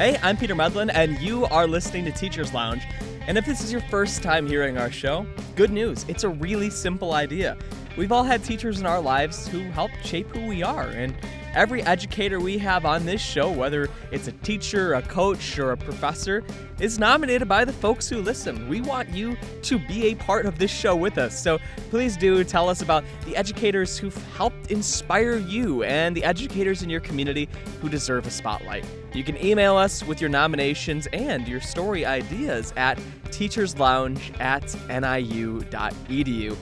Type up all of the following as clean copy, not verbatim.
Hey, I'm Peter Medlin, and you are listening to Teacher's Lounge. And if this is your first time hearing our show, good news. It's a really simple idea. We've all had teachers in our lives who helped shape who we are. And every educator we have on this show, whether it's a teacher, a coach, or a professor, is nominated by the folks who listen. We want you to be a part of this show with us. So please do tell us about the educators who've helped inspire you and the educators in your community who deserve a spotlight. You can email us with your nominations and your story ideas at teacherslounge@niu.edu.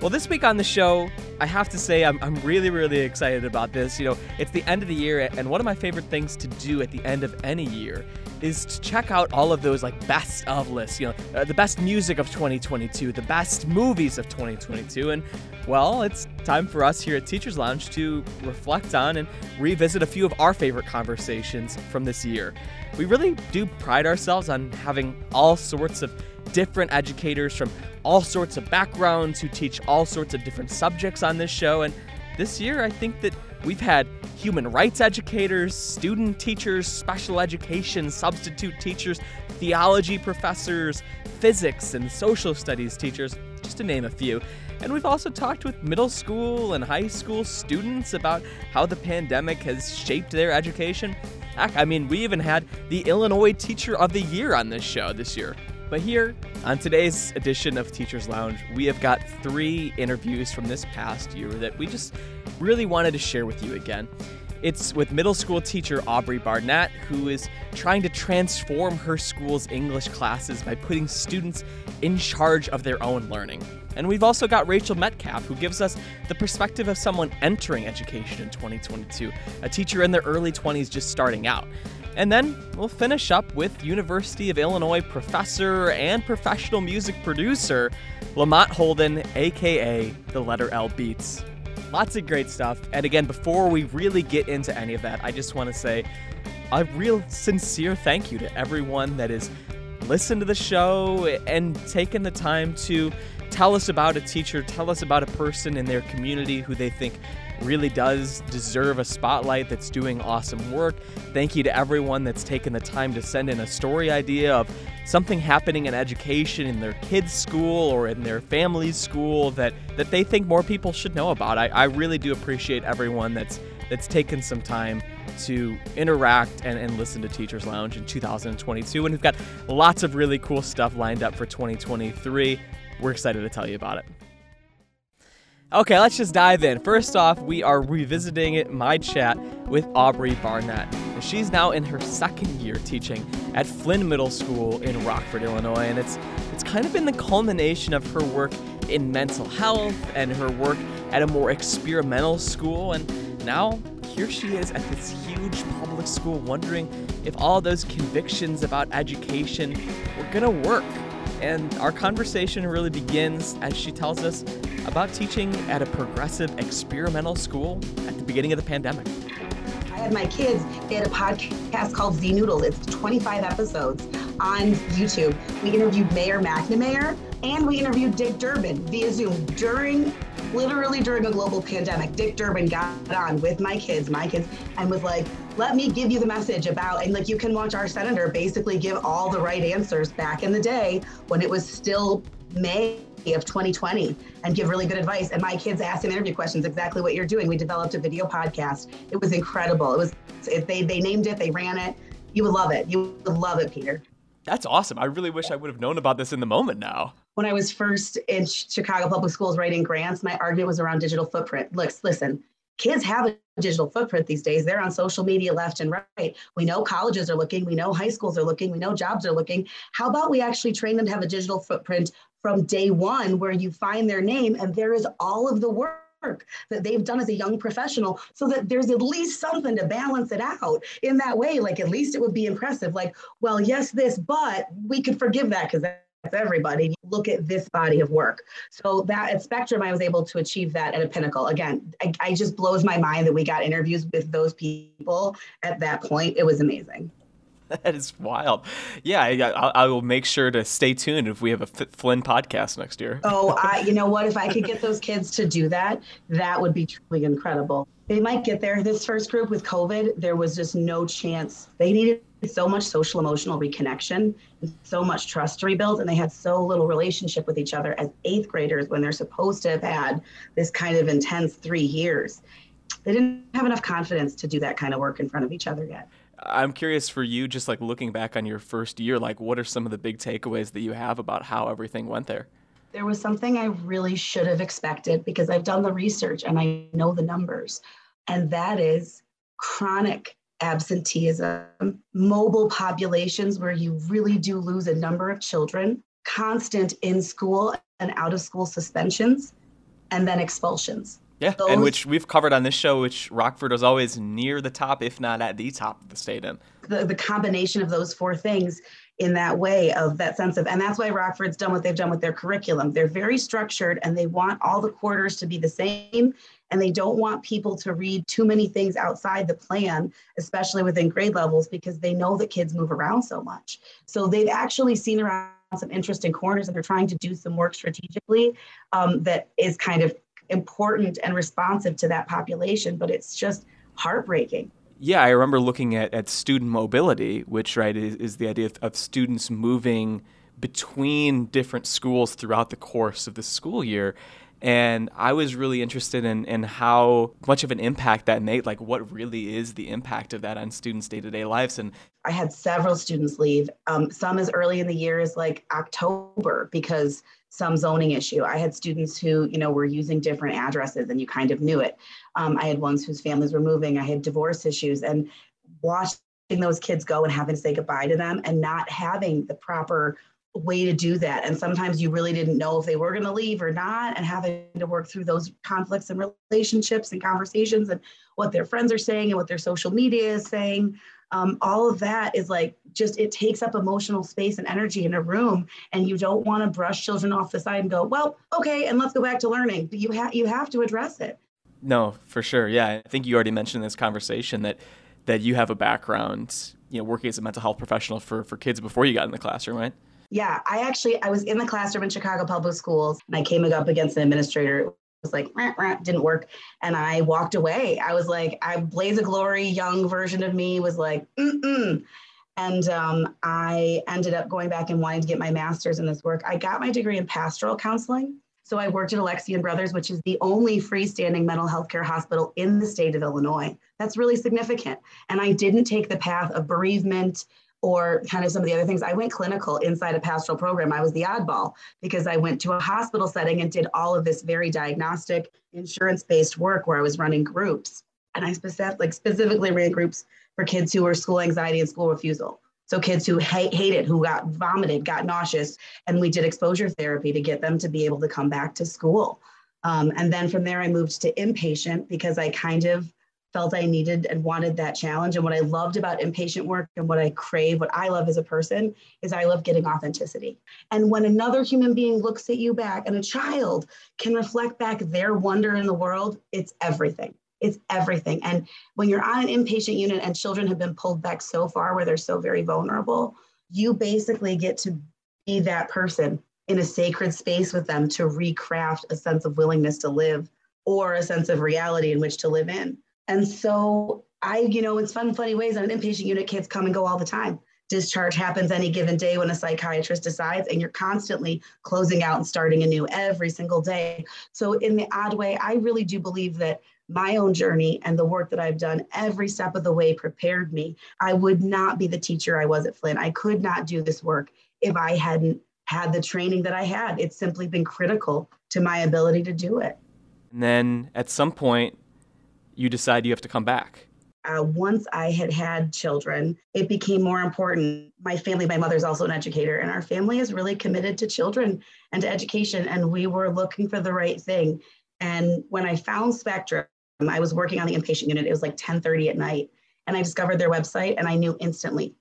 Well, this week on the show, I have to say I'm really excited about this. You know, it's the end of the year, and one of my favorite things to do at the end of any year is to check out all of those like best of lists, you know, the best music of 2022, the best movies of 2022. And well, it's time for us here at Teacher's Lounge to reflect on and revisit a few of our favorite conversations from this year. We really do pride ourselves on having all sorts of different educators from all sorts of backgrounds who teach all sorts of different subjects on this show. And this year, I think that we've had human rights educators, student teachers, special education, substitute teachers, theology professors, physics and social studies teachers, just to name a few. And we've also talked with middle school and high school students about how the pandemic has shaped their education. Heck, I mean, we even had the Illinois Teacher of the Year on this show this year. But here, on today's edition of Teacher's Lounge, we have got three interviews from this past year that we just really wanted to share with you again. It's with middle school teacher Aubrey Barnett, who is trying to transform her school's English classes by putting students in charge of their own learning. And we've also got Rachel Metcalf, who gives us the perspective of someone entering education in 2022, a teacher in their early 20s just starting out. And then we'll finish up with University of Illinois professor and professional music producer, Lamont Holden, aka The Letter L Beats. Lots of great stuff. And again, before we really get into any of that, I just want to say a real sincere thank you to everyone that has listened to the show and taken the time to tell us about a teacher, tell us about a person in their community who they think really does deserve a spotlight, that's doing awesome work. Thank you to everyone that's taken the time to send in a story idea of something happening in education in their kids' school or in their family's school that they think more people should know about. I really do appreciate everyone that's taken some time to interact and listen to Teacher's Lounge in 2022. And we've got lots of really cool stuff lined up for 2023. We're excited to tell you about it. Okay, let's just dive in. First off, we are revisiting my chat with Aubrey Barnett. She's now in her second year teaching at Flynn Middle School in Rockford, Illinois, and it's kind of been the culmination of her work in mental health and her work at a more experimental school, and now here she is at this huge public school wondering if all those convictions about education were gonna work. And our conversation really begins as she tells us about teaching at a progressive experimental school at the beginning of the pandemic. I had my kids, they had a podcast called Z Noodle. It's 25 episodes on YouTube. We interviewed Mayor McNamara and we interviewed Dick Durbin via Zoom during a global pandemic. Dick Durbin got on with my kids, and was like, let me give you the message about, and like you can watch our senator basically give all the right answers back in the day when it was still May of 2020 and give really good advice. And my kids asked in interview questions exactly what you're doing. We developed a video podcast. It was incredible. It was, they named it, they ran it. You would love it. You would love it, Peter. That's awesome. I really wish I would have known about this in the moment now. When I was first in Chicago Public Schools writing grants, my argument was around digital footprint. Listen, kids have a digital footprint these days. They're on social media left and right. We know colleges are looking. We know high schools are looking. We know jobs are looking. How about we actually train them to have a digital footprint from day one, where you find their name and there is all of the work that they've done as a young professional, so that there's at least something to balance it out in that way. Like, at least it would be impressive. Like, well, yes, this, but we could forgive that because that's everybody. Look at this body of work. So that at Spectrum, I was able to achieve that at a pinnacle. Again, I just blows my mind that we got interviews with those people at that point. It was amazing. That is wild. Yeah, I will make sure to stay tuned if we have a Flynn podcast next year. Oh, you know what? If I could get those kids to do that, that would be truly incredible. They might get there. This first group with COVID, there was just no chance. They needed so much social emotional reconnection and so much trust to rebuild, and they had so little relationship with each other as eighth graders when they're supposed to have had this kind of intense 3 years. They didn't have enough confidence to do that kind of work in front of each other yet. I'm curious for you, just like looking back on your first year, like what are some of the big takeaways that you have about how everything went there? There was something I really should have expected because I've done the research and I know the numbers, and that is chronic absenteeism, mobile populations where you really do lose a number of children, constant in school and out of school suspensions, and then expulsions. Yeah, and which we've covered on this show, which Rockford was always near the top, if not at the top of the state in. The combination of those four things in that way of that sense of, and that's why Rockford's done what they've done with their curriculum. They're very structured and they want all the quarters to be the same. And they don't want people to read too many things outside the plan, especially within grade levels, because they know that kids move around so much. So they've actually seen around some interesting corners and they're trying to do some work strategically that is kind of important and responsive to that population, but it's just heartbreaking. Yeah, I remember looking at student mobility, which is the idea of students moving between different schools throughout the course of the school year. And I was really interested in how much of an impact that made, like what really is the impact of that on students' day-to-day lives. And I had several students leave, some as early in the year as like October because some zoning issue. I had students who, you know, were using different addresses and you kind of knew it. I had ones whose families were moving. I had divorce issues, and watching those kids go and having to say goodbye to them and not having the proper way to do that. And sometimes you really didn't know if they were going to leave or not, and having to work through those conflicts and relationships and conversations and what their friends are saying and what their social media is saying. All of that is like, just, it takes up emotional space and energy in a room, and you don't want to brush children off the side and go, well, okay, and let's go back to learning. You have to address it. No, for sure. Yeah. I think you already mentioned in this conversation that you have a background, you know, working as a mental health professional for kids before you got in the classroom, right? Yeah, I was in the classroom in Chicago Public Schools, and I came up against an administrator. It was like, didn't work. And I walked away. I was like, Blaze of Glory, young version of me was like, mm-mm. And I ended up going back and wanting to get my master's in this work. I got my degree in pastoral counseling. So I worked at Alexian Brothers, which is the only freestanding mental health care hospital in the state of Illinois. That's really significant. And I didn't take the path of bereavement or kind of some of the other things. I went clinical inside a pastoral program. I was the oddball because I went to a hospital setting and did all of this very diagnostic, insurance-based work where I was running groups. And I specifically ran groups for kids who were school anxiety and school refusal. So kids who hated, who got vomited, got nauseous, and we did exposure therapy to get them to be able to come back to school. And then from there, I moved to inpatient because I kind of felt I needed and wanted that challenge. And what I loved about inpatient work and what I crave, what I love as a person, is I love getting authenticity. And when another human being looks at you back and a child can reflect back their wonder in the world, it's everything. It's everything. And when you're on an inpatient unit and children have been pulled back so far where they're so very vulnerable, you basically get to be that person in a sacred space with them to recraft a sense of willingness to live or a sense of reality in which to live in. And so in funny ways on an inpatient unit, kids come and go all the time. Discharge happens any given day when a psychiatrist decides, and you're constantly closing out and starting anew every single day. So in the odd way, I really do believe that my own journey and the work that I've done every step of the way prepared me. I would not be the teacher I was at Flynn. I could not do this work if I hadn't had the training that I had. It's simply been critical to my ability to do it. And then at some point, you decide you have to come back. Once I had children, it became more important. My family, my mother's also an educator, and our family is really committed to children and to education, and we were looking for the right thing. And when I found Spectrum, I was working on the inpatient unit. It was like 10:30 at night, and I discovered their website, and I knew instantly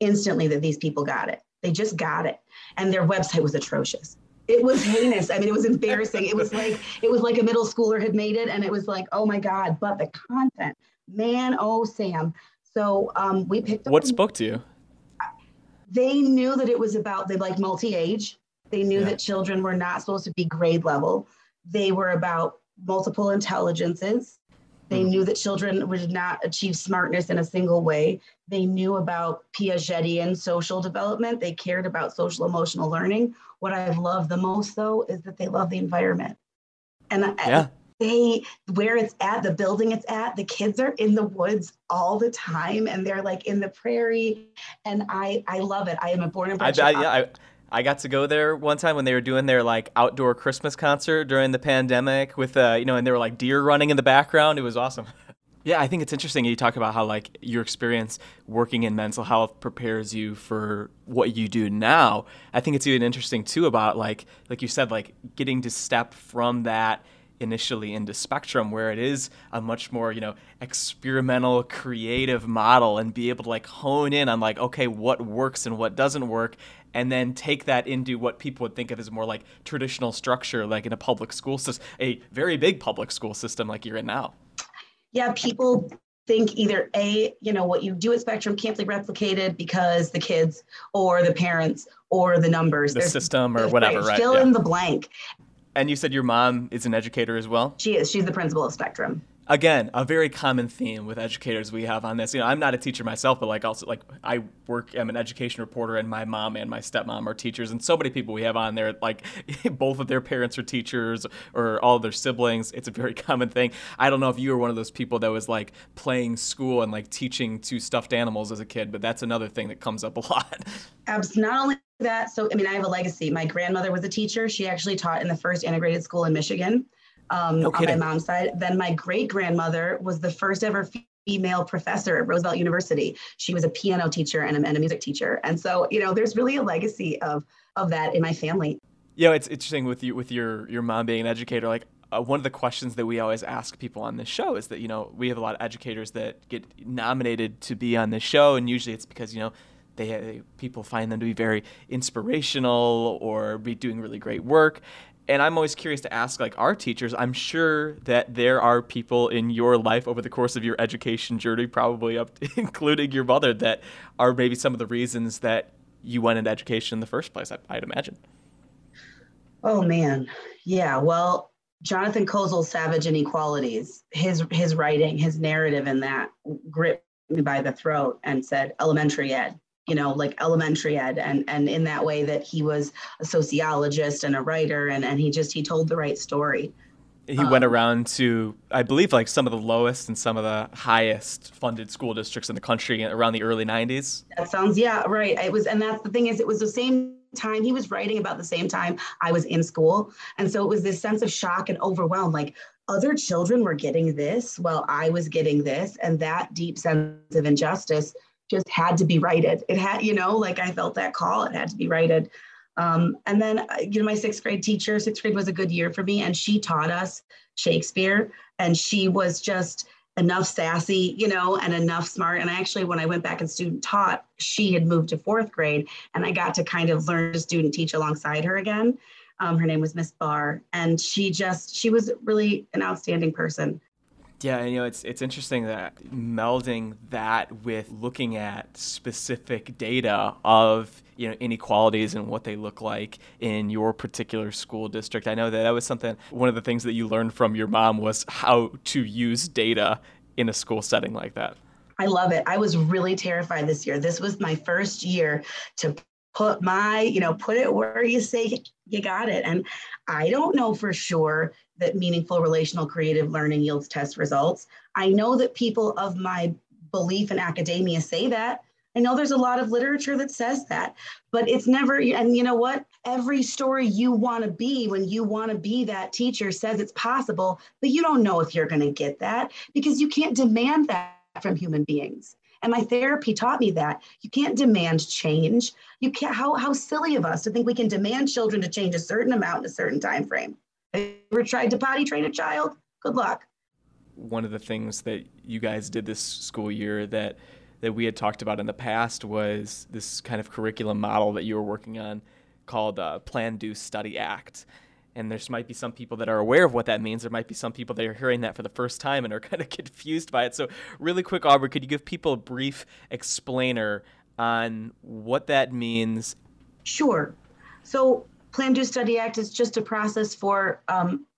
that these people got it. They just got it, and their website was atrocious. It was heinous. I mean, it was embarrassing. It was like a middle schooler had made it, and it was like, oh my God, but the content, man, oh Sam. So we picked up. What spoke to you? They knew that it was about, they like multi-age. They knew that children were not supposed to be grade level. They were about multiple intelligences. They knew that children would not achieve smartness in a single way. They knew about Piagetian social development. They cared about social emotional learning. What I love the most, though, is that they love the environment. And where it's at, the building it's at, the kids are in the woods all the time, and they're like in the prairie. And I love it. I am a born and bred child. I got to go there one time when they were doing their like outdoor Christmas concert during the pandemic with, and there were like deer running in the background. It was awesome. Yeah, I think it's interesting. You talk about how like your experience working in mental health prepares you for what you do now. I think it's even interesting too about like you said, like getting to step from that initially into Spectrum, where it is a much more, experimental, creative model, and be able to like hone in on like, okay, what works and what doesn't work, and then take that into what people would think of as more like traditional structure, like in a public school system, a very big public school system like you're in now. Yeah, people think either A, what you do at Spectrum can't be replicated because the kids or the parents or the numbers. The system or whatever, right? Fill in the blank. And you said your mom is an educator as well? She is. She's the principal of Spectrum. Again, a very common theme with educators we have on this. I'm not a teacher myself, but I'm an education reporter, and my mom and my stepmom are teachers. And so many people we have on there, like both of their parents are teachers or all their siblings. It's a very common thing. I don't know if you were one of those people that was like playing school and like teaching to stuffed animals as a kid, but that's another thing that comes up a lot. Absolutely. Not only that, I have a legacy. My grandmother was a teacher. She actually taught in the first integrated school in Michigan. On my mom's side. Then my great-grandmother was the first ever female professor at Roosevelt University. She was a piano teacher and a music teacher. And so, there's really a legacy of that in my family. Yeah, it's interesting with you, with your mom being an educator. Like, one of the questions that we always ask people on this show is that, we have a lot of educators that get nominated to be on this show, and usually it's because, people find them to be very inspirational or be doing really great work. And I'm always curious to ask, like, our teachers, I'm sure that there are people in your life over the course of your education journey, probably up to, including your mother, that are maybe some of the reasons that you went into education in the first place, I'd imagine. Oh, man. Yeah. Well, Jonathan Kozel's Savage Inequalities, his writing, his narrative in that gripped me by the throat and said, elementary ed. Elementary ed, and in that way that he was a sociologist and a writer, and he told the right story. He went around to, I believe, like some of the lowest and some of the highest funded school districts in the country around the early 90s. That sounds, yeah, right. It was, and that's the thing is, it was the same time, he was writing about the same time I was in school. And so it was this sense of shock and overwhelm, like other children were getting this while I was getting this, and that deep sense of injustice just had to be righted. It had, I felt that call, it had to be righted. And then, my sixth grade was a good year for me, and she taught us Shakespeare, and she was just enough sassy, and enough smart. And actually, when I went back and student taught, she had moved to fourth grade, and I got to kind of learn to student teach alongside her again. Her name was Ms. Barr, and she was really an outstanding person. Yeah, it's interesting that melding that with looking at specific data of, inequalities and what they look like in your particular school district. I know that was something, one of the things that you learned from your mom was how to use data in a school setting like that. I love it. I was really terrified this year. This was my first year to put my, put it where you say you got it. And I don't know for sure that meaningful relational creative learning yields test results. I know that people of my belief in academia say that. I know there's a lot of literature that says that, but it's never, and you know what? Every story you want to be when you want to be that teacher says it's possible, but you don't know if you're going to get that because you can't demand that from human beings. And my therapy taught me that you can't demand change. You can't. How silly of us to think we can demand children to change a certain amount in a certain time frame. Have you ever tried to potty train a child? Good luck. One of the things that you guys did this school year that we had talked about in the past was this kind of curriculum model that you were working on called Plan-Do-Study-Act. And there might be some people that are aware of what that means. There might be some people that are hearing that for the first time and are kind of confused by it. So really quick, Aubrey, could you give people a brief explainer on what that means? Sure. So Plan-Do-Study-Act is just a process for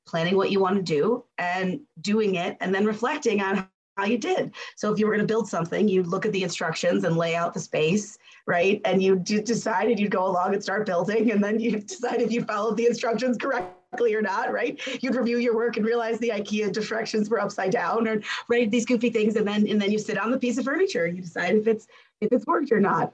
planning what you want to do and doing it, and then reflecting on how you did. So if you were going to build something, you'd look at the instructions and lay out the space, right? And you decided you'd go along and start building, and then you decide if you followed the instructions correctly or not, right? You'd review your work and realize the IKEA directions were upside down, or right, these goofy things, and then you sit on the piece of furniture and you decide if it's worked or not.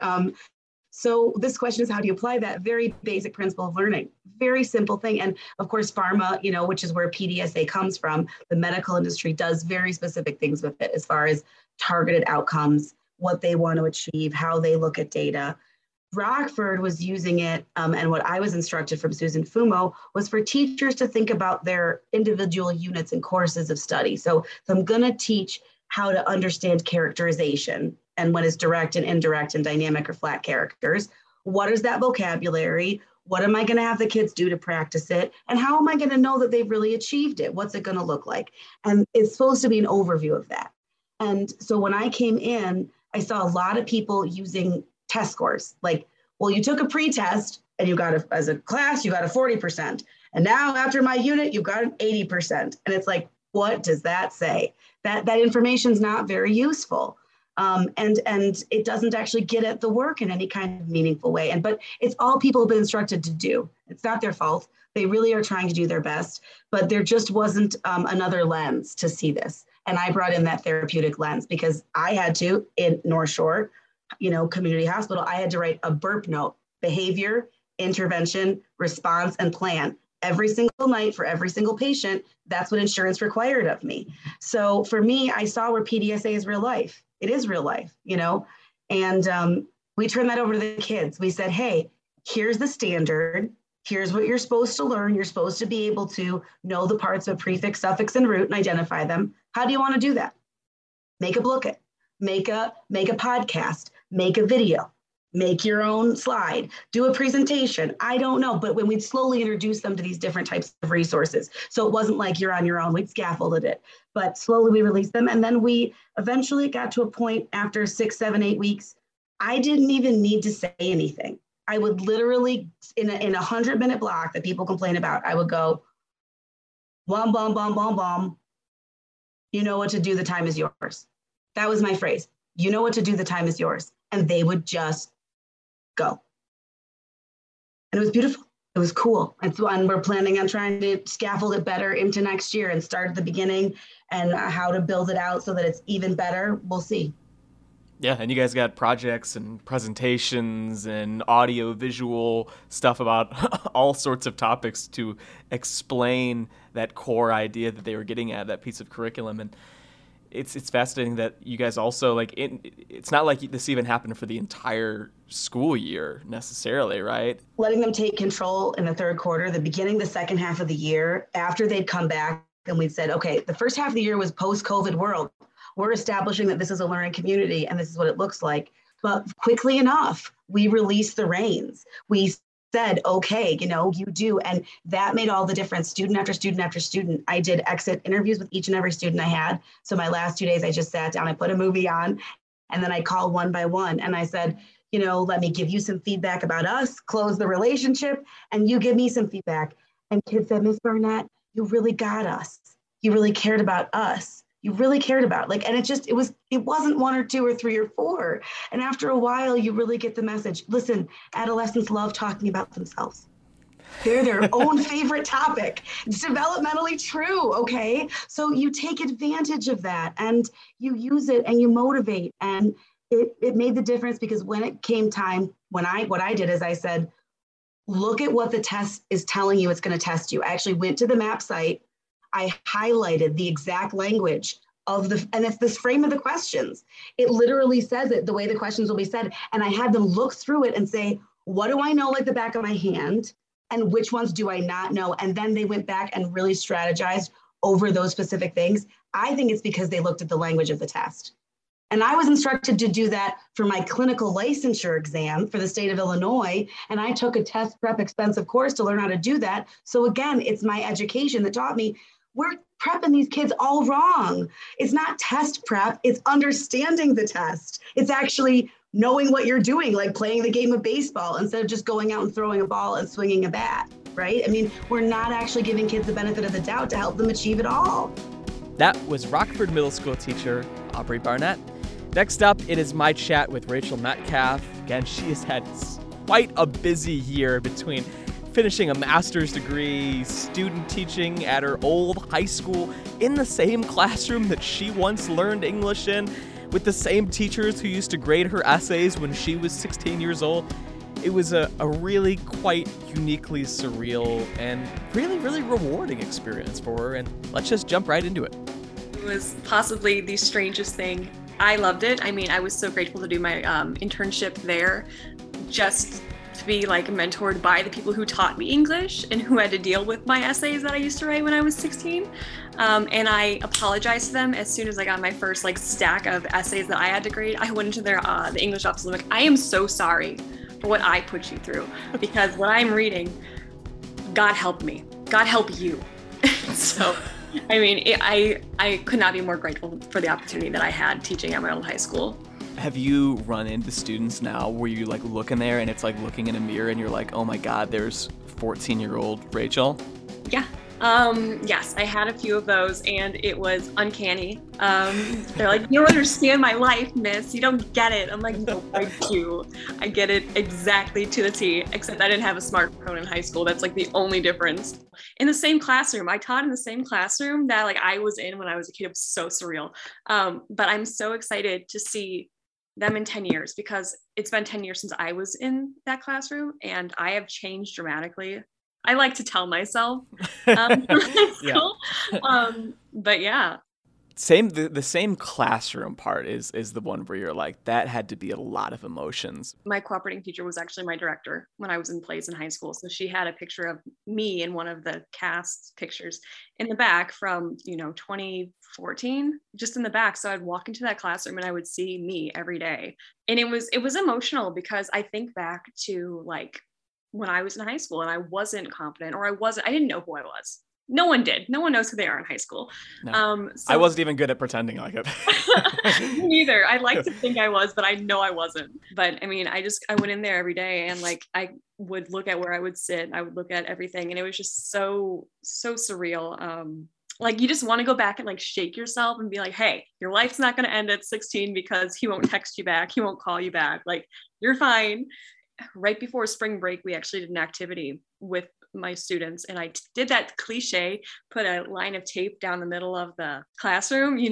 So this question is, how do you apply that very basic principle of learning? Very simple thing. And of course, pharma, which is where PDSA comes from, the medical industry does very specific things with it as far as targeted outcomes, what they want to achieve, how they look at data. Rockford was using it, and what I was instructed from Susan Fumo was for teachers to think about their individual units and courses of study. So I'm going to teach how to understand characterization, and what is direct and indirect and dynamic or flat characters. What is that vocabulary? What am I going to have the kids do to practice it? And how am I going to know that they've really achieved it? What's it going to look like? And it's supposed to be an overview of that. And so when I came in, I saw a lot of people using test scores. Like, well, you took a pretest and you got a, as a class, you got a 40%. And now after my unit, you've got an 80%. And it's like, what does that say? That information's not very useful. And it doesn't actually get at the work in any kind of meaningful way. But it's all people have been instructed to do. It's not their fault. They really are trying to do their best, but there just wasn't another lens to see this. And I brought in that therapeutic lens because I had to, in North Shore, community hospital, I had to write a burp note, behavior, intervention, response, and plan. Every single night for every single patient. That's what insurance required of me. So for me, I saw where PDSA is real life. It is real life, and we turned that over to the kids. We said, hey, here's the standard. Here's what you're supposed to learn. You're supposed to be able to know the parts of prefix, suffix, and root and identify them. How do you want to do that? Make a booklet, make a podcast, make a video, make your own slide, do a presentation. I don't know, but when we'd slowly introduce them to these different types of resources. So it wasn't like you're on your own, we'd scaffolded it, but slowly we released them. And then we eventually got to a point after 6, 7, 8 weeks, I didn't even need to say anything. I would literally, in a 100-minute block that people complain about, I would go, blom, blom, blom, blom, blom. You know what to do, the time is yours. That was my phrase. You know what to do, the time is yours. And they would just go. And it was beautiful. It was cool. And so we're planning on trying to scaffold it better into next year and start at the beginning and how to build it out so that it's even better. We'll see. Yeah. And you guys got projects and presentations and audio visual stuff about all sorts of topics to explain that core idea that they were getting at, that piece of curriculum. And it's fascinating that you guys also, it's not like this even happened for the entire school year necessarily, right? Letting them take control in the third quarter, the beginning, the second half of the year, after they'd come back and we'd said, okay, the first half of the year was post-COVID world. We're establishing that this is a learning community and this is what it looks like. But quickly enough, we released the reins. We said, okay, you do. And that made all the difference, student after student after student. I did exit interviews with each and every student I had. So my last 2 days, I just sat down, I put a movie on, and then I called one by one. And I said, let me give you some feedback about us, close the relationship, and you give me some feedback. And kids said, Ms. Barnett, you really got us. You really cared about us. You really cared about, and it wasn't 1 or 2 or 3 or 4. And after a while, you really get the message. Listen, adolescents love talking about themselves. They're their own favorite topic. It's developmentally true. Okay. So you take advantage of that and you use it and you motivate. And it made the difference because when it came time, what I did is I said, look at what the test is telling you it's going to test you. I actually went to the MAP site. I highlighted the exact language and it's this frame of the questions. It literally says it the way the questions will be said. And I had them look through it and say, what do I know like the back of my hand? And which ones do I not know? And then they went back and really strategized over those specific things. I think it's because they looked at the language of the test. And I was instructed to do that for my clinical licensure exam for the state of Illinois. And I took a test prep expensive course to learn how to do that. So again, it's my education that taught me. We're prepping these kids all wrong. It's not test prep, it's understanding the test. It's actually knowing what you're doing, like playing the game of baseball instead of just going out and throwing a ball and swinging a bat. right? I mean, we're not actually giving kids the benefit of the doubt to help them achieve it all. That was Rockford Middle School teacher Aubrey Barnett. Next up, it is my chat with Rachel Metcalf. Again, she has had quite a busy year between finishing a master's degree, student teaching at her old high school in the same classroom that she once learned English in, with the same teachers who used to grade her essays when she was 16 years old. It was a really quite uniquely surreal and really, really rewarding experience for her, and let's just jump right into it. It was possibly the strangest thing. I loved it. I mean, I was so grateful to do my internship there, just to be like mentored by the people who taught me English and who had to deal with my essays that I used to write when I was 16. And I apologized to them as soon as I got my first like stack of essays that I had to grade. I went into the English office and I'm like, I am so sorry for what I put you through, because what I'm reading, God help me, God help you. So, I mean, I could not be more grateful for the opportunity that I had teaching at my old high school. Have you run into students now where you like look in there and it's like looking in a mirror and you're like, oh my God, there's 14-year-old Rachel? Yeah. Yes, I had a few of those and it was uncanny. They're like, you don't understand my life, miss. You don't get it. I'm like, no, I do. I get it exactly to the T, except I didn't have a smartphone in high school. That's like the only difference. In the same classroom. I taught in the same classroom that like I was in when I was a kid. It was so surreal. But I'm so excited to see them in 10 years because it's been 10 years since I was in that classroom and I have changed dramatically. I like to tell myself. But yeah. The same classroom part is the one where you're like, that had to be a lot of emotions. My cooperating teacher was actually my director when I was in plays in high school. So she had a picture of me in one of the cast pictures in the back from, 2014, just in the back. So I'd walk into that classroom and I would see me every day. And it was emotional because I think back to like when I was in high school and I wasn't confident or I didn't know who I was. No one did. No one knows who they are in high school. No. So I wasn't even good at pretending like it. Neither. I like to think I was, but I know I wasn't. But I mean, I went in there every day and like, I would look at where I would sit. I would look at everything. And it was just so, so surreal. Like you just want to go back and like shake yourself and be like, hey, your life's not going to end at 16 because he won't text you back. He won't call you back. Like you're fine. Right before spring break, we actually did an activity with my students. And I did that cliche, put a line of tape down the middle of the classroom, the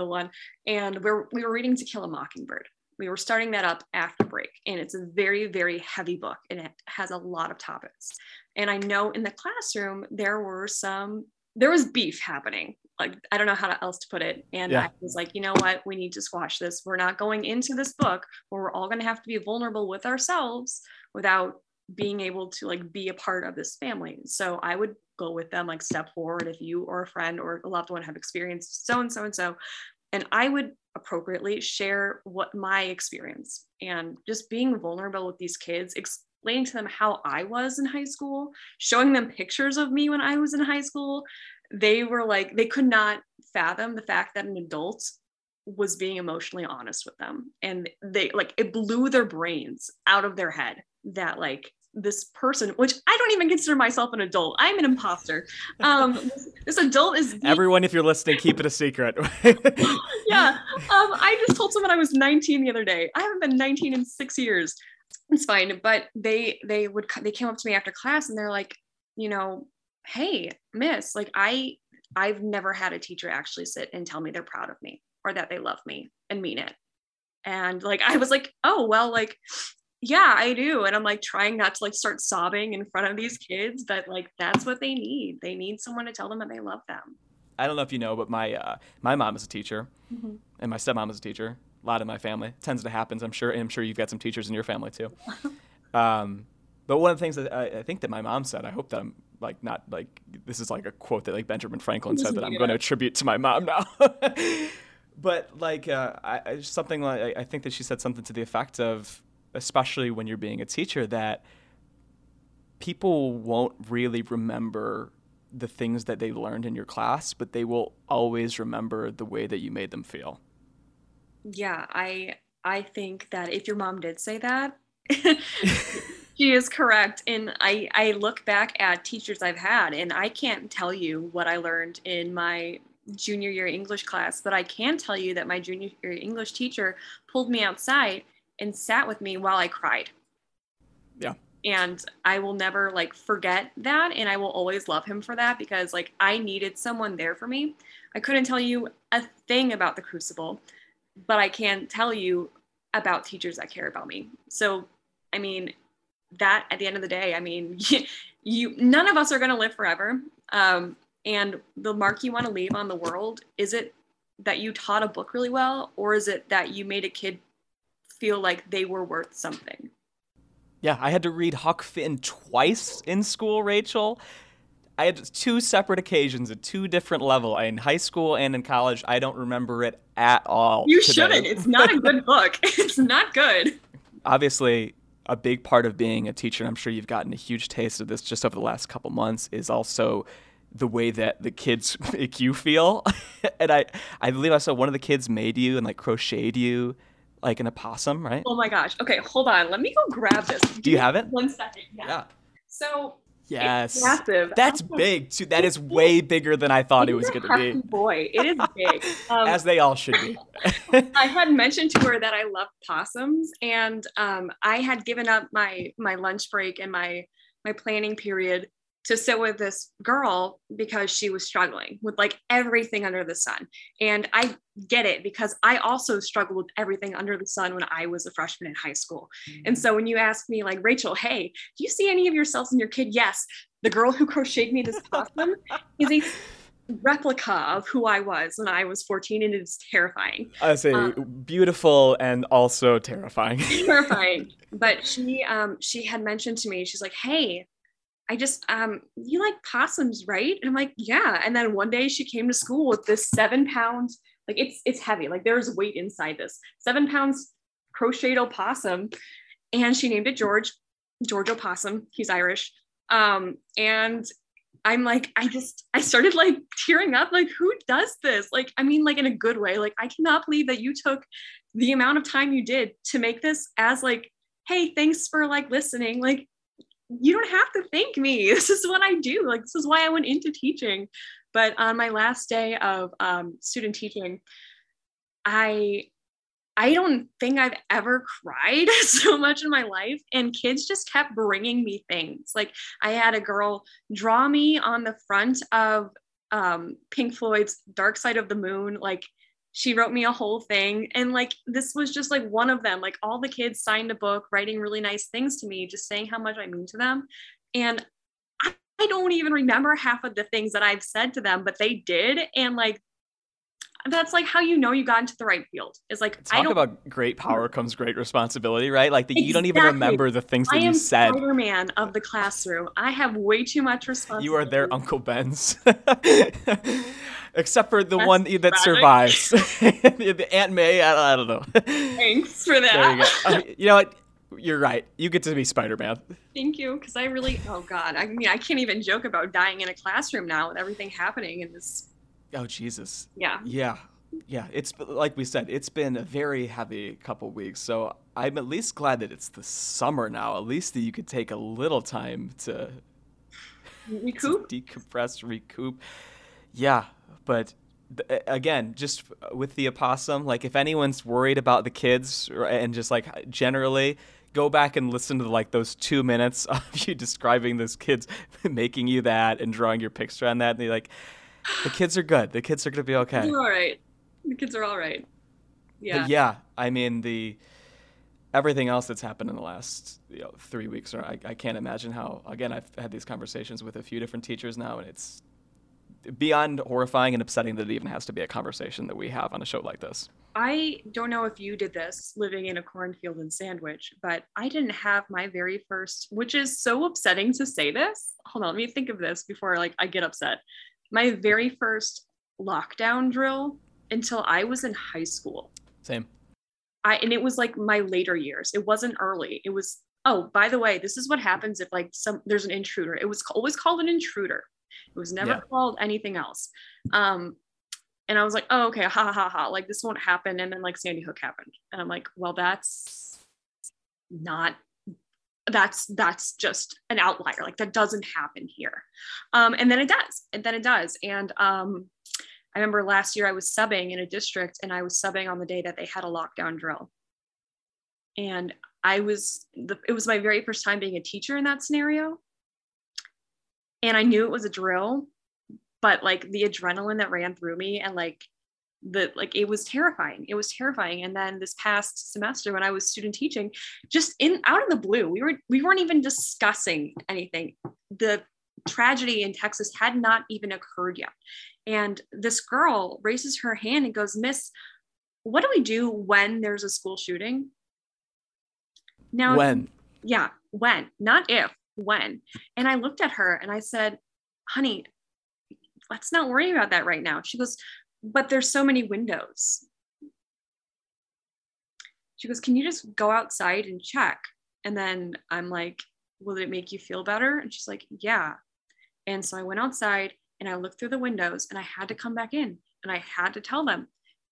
one, and we were reading To Kill a Mockingbird. We were starting that up after break. And it's a very, very heavy book. And it has a lot of topics. And I know in the classroom, there was beef happening. Like, I don't know how else to put it. And yeah. I was like, you know what? We need to squash this. We're not going into this book where we're all going to have to be vulnerable with ourselves without being able to like be a part of this family. So I would go with them, like step forward if you or a friend or a loved one have experienced so-and-so and so. And I would appropriately share what my experience and just being vulnerable with these kids, explaining to them how I was in high school, showing them pictures of me when I was in high school. They were like, they could not fathom the fact that an adult was being emotionally honest with them. And they like, it blew their brains out of their head that like this person, which I don't even consider myself an adult. I'm an imposter. This adult is everyone. If you're listening, keep it a secret. Yeah. I just told someone I was 19 the other day. I haven't been 19 in 6 years. It's fine. But they came up to me after class and they're like, hey, miss, like I've never had a teacher actually sit and tell me they're proud of me or that they love me and mean it. And like, I was like, oh, well, like, yeah, I do. And I'm like trying not to like start sobbing in front of these kids, but like, that's what they need. They need someone to tell them that they love them. I don't know if you know, but my mom is a teacher mm-hmm. and my stepmom is a teacher. A lot of my family tends to happen. I'm sure. And I'm sure you've got some teachers in your family too. But one of the things that I think that my mom said, I hope that I'm like not like, this is like a quote that like Benjamin Franklin said that I'm going to attribute to my mom now. But like, I think that she said something to the effect of, especially when you're being a teacher, that people won't really remember the things that they learned in your class, but they will always remember the way that you made them feel. Yeah, I think that if your mom did say that, She is correct. And I look back at teachers I've had, and I can't tell you what I learned in my junior year English class, but I can tell you that my junior year English teacher pulled me outside and sat with me while I cried. Yeah. And I will never forget that. And I will always love him for that, because I needed someone there for me. I couldn't tell you a thing about The Crucible, but I can tell you about teachers that care about me. So, I mean, that at the end of the day, I mean, none of us are going to live forever. And the mark you want to leave on the world, is it that you taught a book really well, or is it that you made a kid feel like they were worth something? Yeah, I had to read Huck Finn twice in school, Rachel. I had two separate occasions at two different levels. In high school and in college, I don't remember it at all. You shouldn't. It's not a good book. It's not good. Obviously, a big part of being a teacher, and I'm sure you've gotten a huge taste of this just over the last couple months, is also the way that the kids make you feel. And I believe I saw one of the kids made you and crocheted you an opossum, right? Oh my gosh. Okay, hold on. Let me go grab this. Do you have it? 1 second. Yeah. So yes, massive. That's big too. That is way bigger than I thought it was going to be. Boy, it is big. As they all should be. I had mentioned to her that I love possums, and I had given up my lunch break and my planning period to sit with this girl because she was struggling with everything under the sun. And I get it, because I also struggled with everything under the sun when I was a freshman in high school. And so when you ask me Rachel, hey, do you see any of yourselves in your kid? Yes. The girl who crocheted me this possum is a replica of who I was when I was 14. And it's terrifying. I say beautiful and also terrifying. Terrifying. But she had mentioned to me, she's like, hey, I just, you like possums, right? And I'm like, yeah. And then one day she came to school with this 7 pound, it's heavy. There's weight inside this 7 pounds crocheted opossum. And she named it George Opossum. He's Irish. And I'm I started tearing up. Who does this? In a good way. I cannot believe that you took the amount of time you did to make this as hey, thanks for listening. You don't have to thank me. This is what I do. This is why I went into teaching. But on my last day of student teaching, I don't think I've ever cried so much in my life. And kids just kept bringing me things. I had a girl draw me on the front of Pink Floyd's Dark Side of the Moon. She wrote me a whole thing. And this was just one of them. All the kids signed a book, writing really nice things to me, just saying how much I mean to them. And I don't even remember half of the things that I've said to them, but they did. And that's how you know you got into the right field. It's talk about great power comes great responsibility, right? Exactly. You don't even remember the things that you said. I am Spider-Man of the classroom. I have way too much responsibility. You are their Uncle Ben's. Except for the That's one that tragic. Survives. The Aunt May, I don't know. Thanks for that. There you go. You know what? You're right. You get to be Spider-Man. Thank you, because I really, oh God. I mean, I can't even joke about dying in a classroom now with everything happening in this. Oh, Jesus. Yeah. It's like we said, it's been a very heavy couple weeks. So I'm at least glad that it's the summer now. At least that you could take a little time to recoup, to decompress, recoup. Yeah. But again, just with the opossum, if anyone's worried about the kids and just generally go back and listen to those 2 minutes of you describing those kids making you that and drawing your picture on that. And you're the kids are good. The kids are going to be okay. They're all right. The kids are all right. Yeah. But yeah. I mean, everything else that's happened in the last 3 weeks, or I can't imagine how, again, I've had these conversations with a few different teachers now, and it's beyond horrifying and upsetting that it even has to be a conversation that we have on a show like this. I don't know if you did this living in a cornfield in Sandwich, but I didn't have my very first, which is so upsetting to say this. Hold on, let me think of this before I get upset. My very first lockdown drill until I was in high school. Same. And it was my later years. It wasn't early. It was, oh, by the way, this is what happens if there's an intruder. It was always called an intruder. It was never called anything else. And I was like, oh, okay, ha. This won't happen. And then Sandy Hook happened. And I'm well, that's not that's just an outlier. Like, that doesn't happen here. And then it does. And I remember last year I was subbing in a district, and I was subbing on the day that they had a lockdown drill. And it was my very first time being a teacher in that scenario. And I knew it was a drill, but like the adrenaline that ran through me, and it was terrifying. It was terrifying. And then this past semester, when I was student teaching, just out of the blue, we weren't even discussing anything. The tragedy in Texas had not even occurred yet. And this girl raises her hand and goes, "Miss, what do we do when there's a school shooting?" Now, when? Yeah, when, not if, when. And I looked at her and I said, "Honey, let's not worry about that right now." She goes, "But there's so many windows." She goes, "Can you just go outside and check?" And then I'm like, "Will it make you feel better?" And she's like, "Yeah." And so I went outside and I looked through the windows, and I had to come back in, and I had to tell them,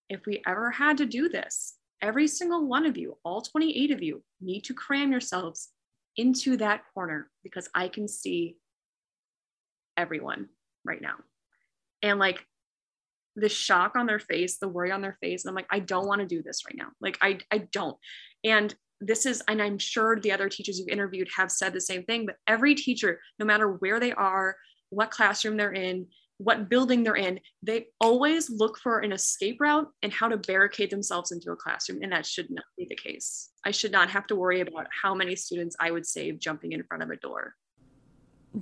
if we ever had to do this, every single one of you, all 28 of you, need to cram yourselves into that corner, because I can see everyone right now. And like, the shock on their face, the worry on their face. And I'm like, I don't want to do this right now. Like, I don't. And I'm sure the other teachers you've interviewed have said the same thing, but every teacher, no matter where they are, what classroom they're in, what building they're in, they always look for an escape route and how to barricade themselves into a classroom. And that should not be the case. I should not have to worry about how many students I would save jumping in front of a door.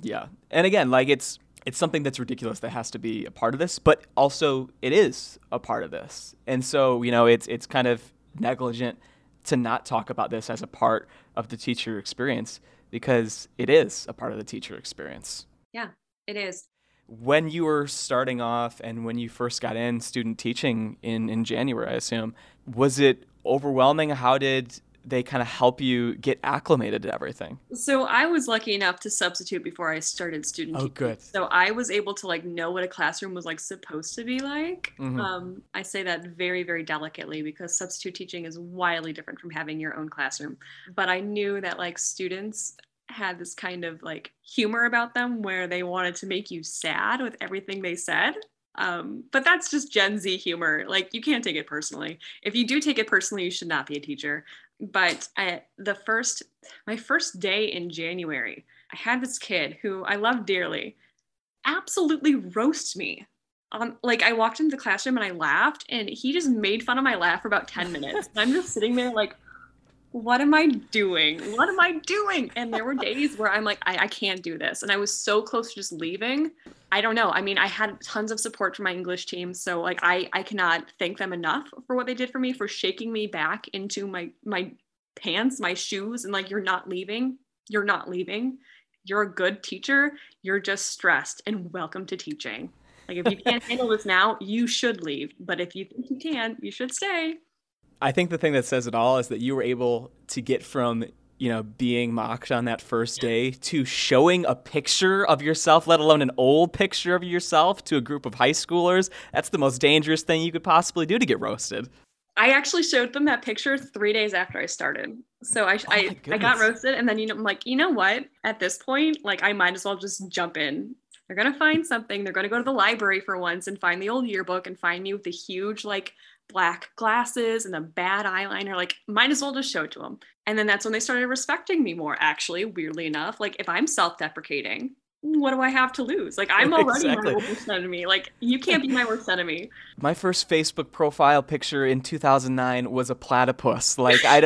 Yeah. And again, like, it's something that's ridiculous that has to be a part of this, but also it is a part of this. And so, you know, it's kind of negligent to not talk about this as a part of the teacher experience, because it is a part of the teacher experience. Yeah, it is. When you were starting off and when you first got in student teaching in January, I assume, was it overwhelming? How did they kind of help you get acclimated to everything? So I was lucky enough to substitute before I started student teaching. Oh, good. So I was able to like know what a classroom was like supposed to be like. Mm-hmm. I say that very, very delicately, because substitute teaching is wildly different from having your own classroom. But I knew that like students had this kind of like humor about them where they wanted to make you sad with everything they said. But that's just Gen Z humor. Like, you can't take it personally. If you do take it personally, you should not be a teacher. But my first day in January, I had this kid who I love dearly absolutely roast me. Like, I walked into the classroom and I laughed, and he just made fun of my laugh for about 10 minutes. And I'm just sitting there like, what am I doing? What am I doing? And there were days where I'm like, I can't do this. And I was so close to just leaving. I don't know. I mean, I had tons of support from my English team. So like, I cannot thank them enough for what they did for me, for shaking me back into my pants, my shoes, and like, you're not leaving. You're a good teacher. You're just stressed, and welcome to teaching. Like, if you can't handle this now, you should leave. But if you think you can, you should stay. I think the thing that says it all is that you were able to get from, you know, being mocked on that first day to showing a picture of yourself, let alone an old picture of yourself, to a group of high schoolers. That's the most dangerous thing you could possibly do to get roasted. I actually showed them that picture 3 days after I started. So I got roasted, and then, you know, I'm like, you know what? At this point, like, I might as well just jump in. They're going to find something. They're going to go to the library for once and find the old yearbook and find me with the huge, like, black glasses and a bad eyeliner. Like, might as well just show it to them. And then that's when they started respecting me more, actually, weirdly enough. Like, if I'm self-deprecating, what do I have to lose? Like, I'm already my worst enemy. Like, you can't be my worst enemy. My first Facebook profile picture in 2009 was a platypus. Like, I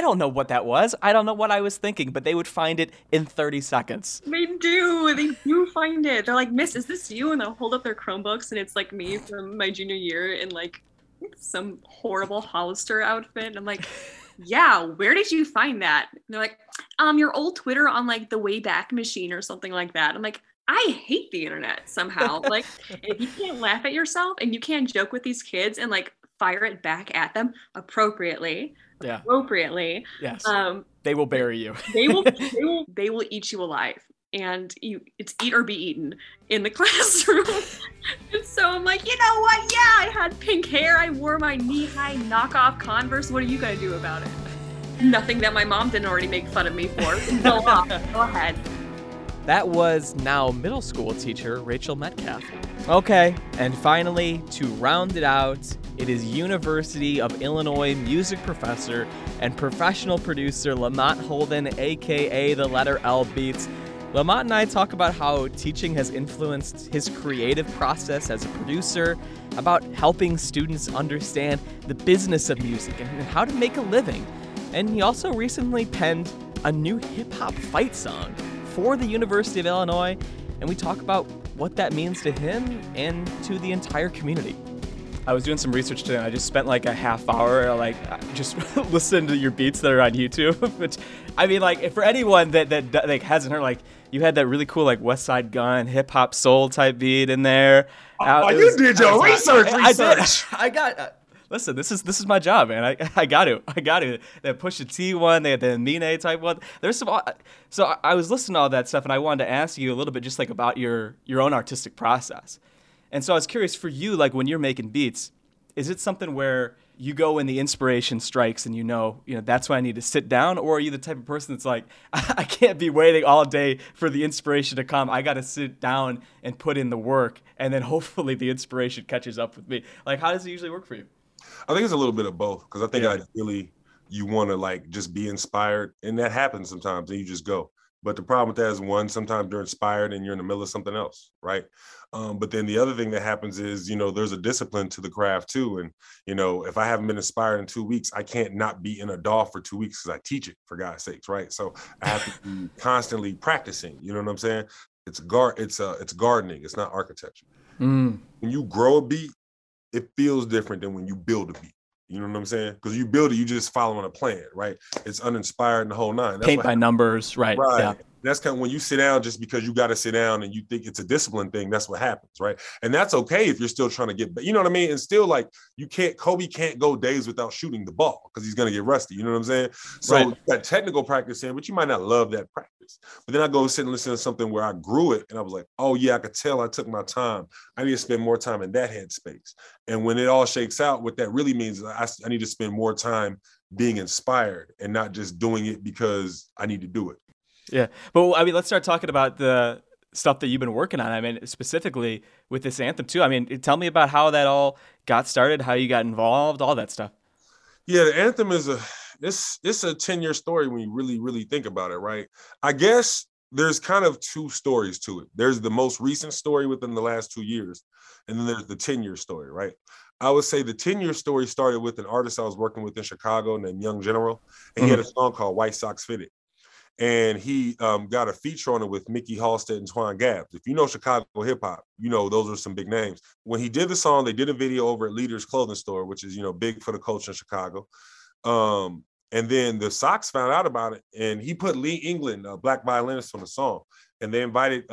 don't know what that was. I don't know what I was thinking, but they would find it in 30 seconds. They do find it. They're like, "Miss, is this you?" And they'll hold up their Chromebooks, and it's like me from my junior year in like some horrible Hollister outfit. And I'm like, "Yeah, where did you find that?" And they're like, "Your old Twitter on like the Wayback Machine," or something like that. I'm like, I hate the internet somehow. Like, if you can't laugh at yourself and you can't joke with these kids and like fire it back at them appropriately. Yes. They will bury you. They will eat you alive. And it's eat or be eaten in the classroom. And so I'm like, you know what? Yeah, I had pink hair. I wore my knee-high knockoff Converse. What are you going to do about it? nothing that my mom didn't already make fun of me for. Go off. Go ahead. That was now middle school teacher Rachel Metcalf. Okay, and finally, to round it out, it is University of Illinois music professor and professional producer Lamont Holden, aka The Letter L Beats. Lamont and I talk about how teaching has influenced his creative process as a producer, about helping students understand the business of music and how to make a living. And he also recently penned a new hip-hop fight song for the University of Illinois, and we talk about what that means to him and to the entire community. I was doing some research today, and I just spent like a half hour just listening to your beats that are on YouTube. Which, I mean, like, for anyone that like hasn't heard, like, you had that really cool like West Side Gun hip hop soul type beat in there. You did your research. I got. Listen, this is my job, man. I got it. That Pusha T one, they had the Aminé type one. There's some. So I was listening to all that stuff, and I wanted to ask you a little bit just like about your own artistic process. And so I was curious for you, like when you're making beats, is it something where you go when the inspiration strikes and you know that's when I need to sit down, or are you the type of person that's like, I can't be waiting all day for the inspiration to come. I got to sit down and put in the work, and then hopefully the inspiration catches up with me. Like, how does it usually work for you? I think it's a little bit of both, because I think ideally you want to like just be inspired, and that happens sometimes, and you just go. But the problem with that is, one, sometimes you're inspired and you're in the middle of something else, right? But then the other thing that happens is, you know, there's a discipline to the craft too, and you know, if I haven't been inspired in 2 weeks, I can't not be in a DAW for 2 weeks because I teach it, for God's sakes, right? So I have to be constantly practicing. You know what I'm saying? It's gardening. It's not architecture. Mm. When you grow a beat, it feels different than when you build a beat. You know what I'm saying? Because you build it, you just following a plan, right? It's uninspired and the whole nine. That's paint by numbers, right? Right. Yeah. That's kind of when you sit down just because you got to sit down and you think it's a discipline thing. That's what happens, right? And that's okay if you're still trying to get, you know what I mean? And still, like, you can't, Kobe can't go days without shooting the ball because he's going to get rusty. You know what I'm saying? So right. You got technical practice in, but you might not love that practice. But then I go sit and listen to something where I grew it, and I was like, oh yeah, I could tell I took my time. I need to spend more time in that headspace. And when it all shakes out, what that really means is I need to spend more time being inspired and not just doing it because I need to do it. Yeah. But I mean, let's start talking about the stuff that you've been working on. I mean, specifically with this anthem too. I mean, tell me about how that all got started, how you got involved, all that stuff. Yeah. The anthem is it's a 10-year story when you really, really think about it. Right. I guess there's kind of two stories to it. There's the most recent story within the last 2 years, and then there's the 10-year story. Right. I would say the 10-year story started with an artist I was working with in Chicago named Young General, and he had a song called White Sox Fitted. And he got a feature on it with Mickey Halstead and Twan Gabbs. If you know Chicago hip hop, you know those are some big names. When he did the song, they did a video over at Leaders Clothing Store, which is, you know, big for the culture in Chicago. And then the Sox found out about it, and he put Lee England, a black violinist, on the song. And they invited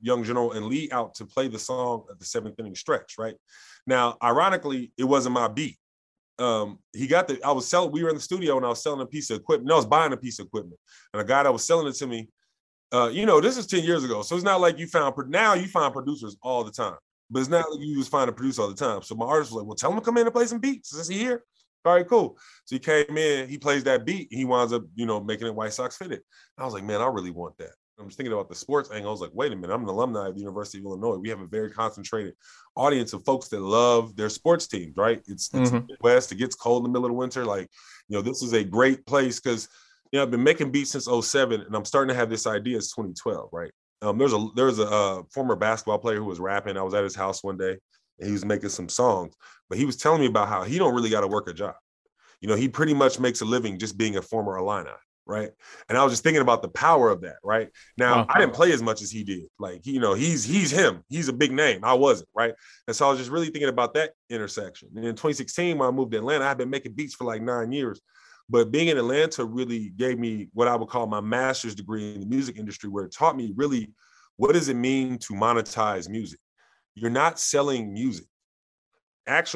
Young General and Lee out to play the song at the 7th inning stretch. Right now, ironically, it wasn't my beat. We were in the studio and I was selling a piece of equipment. No, I was buying a piece of equipment, and a guy that was selling it to me, you know, this is 10 years ago. So it's not like you find producers all the time, but it's not like you just find a producer all the time. So my artist was like, well, tell him to come in and play some beats. Is he here? All right, cool. So he came in, he plays that beat. He winds up, you know, making it White Sox Fitted. I was like, man, I really want that. I'm just thinking about the sports angle. I was like, wait a minute, I'm an alumni of the University of Illinois. We have a very concentrated audience of folks that love their sports teams, right? It's the Midwest, it gets cold in the middle of the winter. Like, you know, this is a great place because, you know, I've been making beats since 2007, and I'm starting to have this idea as 2012, right? There's a former basketball player who was rapping. I was at his house one day, and he was making some songs, but he was telling me about how he don't really got to work a job. You know, he pretty much makes a living just being a former Illini. Right. And I was just thinking about the power of that. Right now, I didn't play as much as he did. Like, you know, he's him. He's a big name. I wasn't. Right. And so I was just really thinking about that intersection. And in 2016, when I moved to Atlanta, I've been making beats for like 9 years. But being in Atlanta really gave me what I would call my master's degree in the music industry, where it taught me really, what does it mean to monetize music? You're not selling music.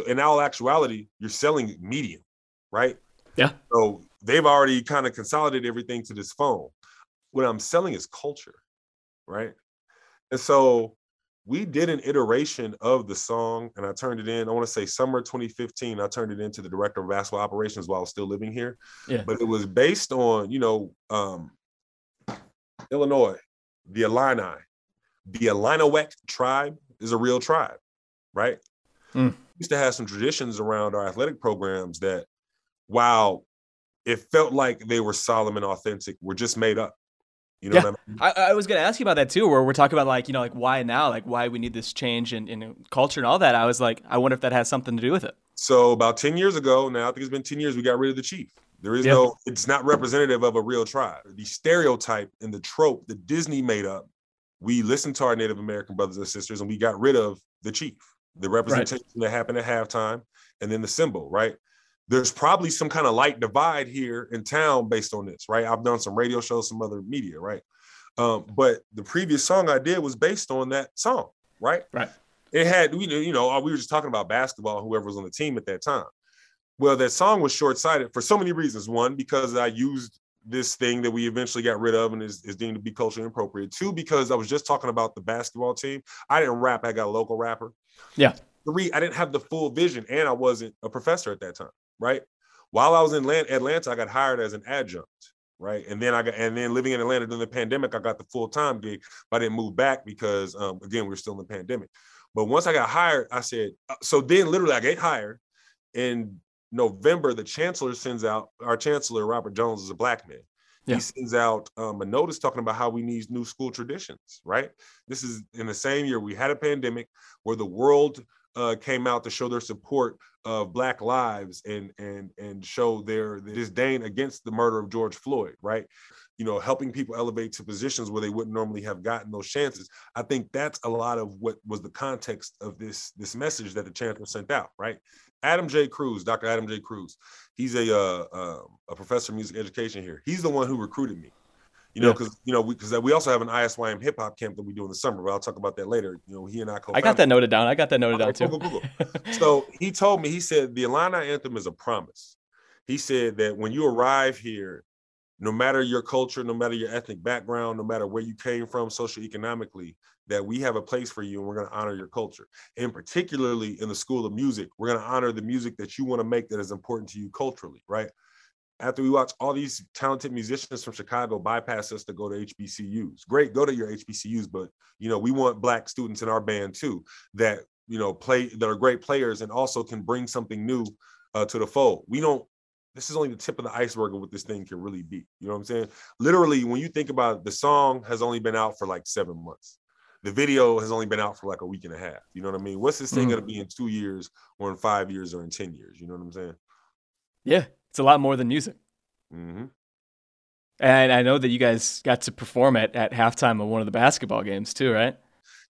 In all actuality, you're selling medium. Right. Yeah. So they've already kind of consolidated everything to this phone. What I'm selling is culture, right? And so we did an iteration of the song, and I turned it in, I want to say summer 2015, I turned it into the director of basketball operations while I was still living here. Yeah. But it was based on, you know, Illinois, the Illini. The Illiniwek tribe is a real tribe, right? Mm. We used to have some traditions around our athletic programs that, while it felt like they were solemn and authentic, were just made up. You know what I mean? I was going to ask you about that too, where we're talking about, like, you know, like why now, like why we need this change in culture and all that. I was like, I wonder if that has something to do with it. So about 10 years ago now, I think it's been 10 years, we got rid of the chief. There is no, it's not representative of a real tribe. The stereotype and the trope that Disney made up, we listened to our Native American brothers and sisters and we got rid of the chief, the representation that happened at halftime, and then the symbol, right? There's probably some kind of light divide here in town based on this, right? I've done some radio shows, some other media, right? But the previous song I did was based on that song, right? Right. It had, you know, we were just talking about basketball, whoever was on the team at that time. Well, that song was short-sighted for so many reasons. One, because I used this thing that we eventually got rid of and is deemed to be culturally inappropriate. Two, because I was just talking about the basketball team. I didn't rap, I got a local rapper. Yeah. Three, I didn't have the full vision and I wasn't a professor at that time. Right. While I was in Atlanta, I got hired as an adjunct. Right. And then and then living in Atlanta during the pandemic, I got the full time gig, but I didn't move back because, again, we were still in the pandemic. But once I got hired, I said, so then literally I get hired in November. The chancellor sends out, our chancellor, Robert Jones, is a black man. Yeah. He sends out a notice talking about how we need new school traditions. Right. This is in the same year we had a pandemic where the world came out to show their support of Black lives and show their disdain against the murder of George Floyd, right? You know, helping people elevate to positions where they wouldn't normally have gotten those chances. I think that's a lot of what was the context of this message that the chancellor sent out, right? Adam J. Cruz, Dr. Adam J. Cruz, he's a professor of music education here. He's the one who recruited me. You know, because, you know, because we also have an ISYM hip hop camp that we do in the summer, but I'll talk about that later. You know, he and I co-founded. I got that noted down too. Google. So he told me, he said, the Illini anthem is a promise. He said that when you arrive here, no matter your culture, no matter your ethnic background, no matter where you came from socioeconomically, that we have a place for you and we're going to honor your culture. And particularly in the school of music, we're going to honor the music that you want to make that is important to you culturally, right? After we watch all these talented musicians from Chicago bypass us to go to HBCUs. Great, go to your HBCUs, but, you know, we want Black students in our band too that, you know, play, that are great players and also can bring something new to the fold. We don't, this is only the tip of the iceberg of what this thing can really be. You know what I'm saying? Literally, when you think about it, the song has only been out for like 7 months. The video has only been out for like a week and a half. You know what I mean? What's this thing going to be in 2 years or in 5 years or in 10 years? You know what I'm saying? Yeah. It's a lot more than music. Mm-hmm. And I know that you guys got to perform at halftime of one of the basketball games too, right?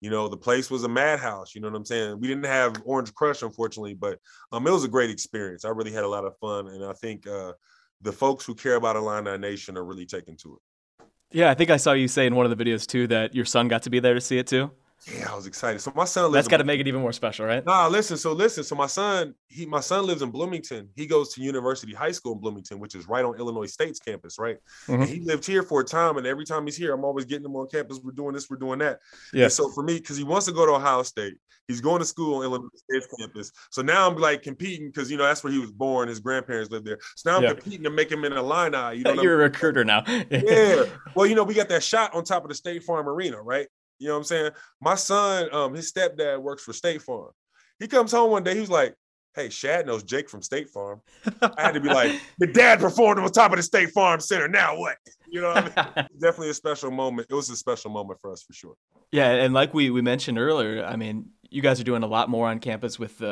You know, the place was a madhouse. You know what I'm saying? We didn't have Orange Crush, unfortunately, but it was a great experience. I really had a lot of fun. And I think the folks who care about Illini Nation are really taken to it. Yeah, I think I saw you say in one of the videos too that your son got to be there to see it too. Yeah, I was excited. So my son lives. That's got to make it even more special, right? Nah, listen. So my son lives in Bloomington. He goes to University High School in Bloomington, which is right on Illinois State's campus, right? Mm-hmm. And he lived here for a time, and every time he's here, I'm always getting him on campus. We're doing this, we're doing that. Yeah. So for me, because he wants to go to Ohio State, he's going to school on Illinois State's campus. So now I'm like competing because, you know, that's where he was born. His grandparents lived there. So now I'm competing to make him an Illini. You know, you're a recruiter now. Yeah. Well, you know, we got that shot on top of the State Farm Arena, right? You know what I'm saying? My son, his stepdad works for State Farm. He comes home one day, he was like, hey, Shad knows Jake from State Farm. I had to be like, the dad performed on top of the State Farm Center, now what? You know what I mean? Definitely a special moment. It was a special moment for us for sure. Yeah, and like we mentioned earlier, I mean, you guys are doing a lot more on campus with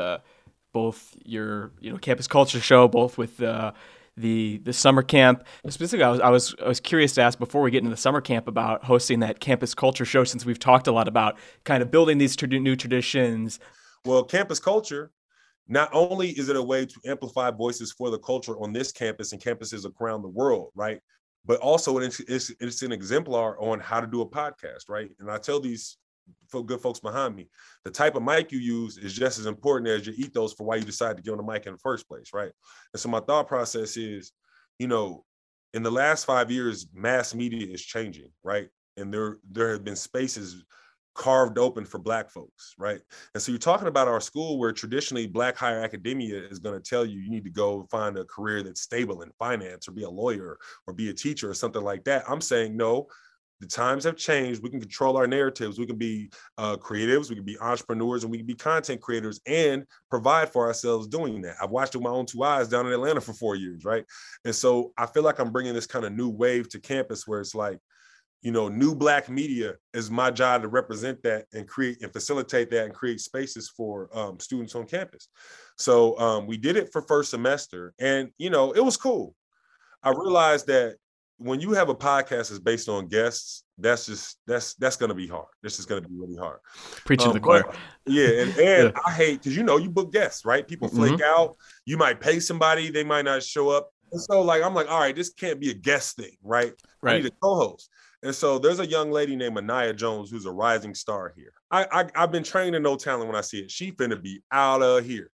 both your, you know, campus culture show, both with the summer camp. Specifically, I was curious to ask before we get into the summer camp about hosting that campus culture show, since we've talked a lot about kind of building these new traditions. Well, campus culture, not only is it a way to amplify voices for the culture on this campus and campuses around the world, right? But also it's an exemplar on how to do a podcast, right? And I tell these good folks behind me, the type of mic you use is just as important as your ethos for why you decide to get on the mic in the first place, right? And so my thought process is, you know, in the last 5 years, mass media is changing, right? And there have been spaces carved open for Black folks, right? And so you're talking about our school where traditionally Black higher academia is going to tell you, you need to go find a career that's stable in finance or be a lawyer or be a teacher or something like that. I'm saying, no, the times have changed. We can control our narratives. We can be creatives. We can be entrepreneurs, and we can be content creators and provide for ourselves doing that. I've watched it with my own two eyes down in Atlanta for 4 years, right? And so I feel like I'm bringing this kind of new wave to campus where it's like, you know, new Black media is my job to represent that and create and facilitate that and create spaces for students on campus. So we did it for first semester, and, you know, it was cool. I realized that when you have a podcast that's based on guests, that's going to be hard. This is going to be really hard. Preaching to the choir. Yeah. And yeah. I hate, cause you know, you book guests, right? People flake out. You might pay somebody. They might not show up. And so like, I'm like, all right, this can't be a guest thing. Right. I need a co-host. And so there's a young lady named Anaya Jones, who's a rising star here. I've been trained in no talent when I see it. She finna be out of here.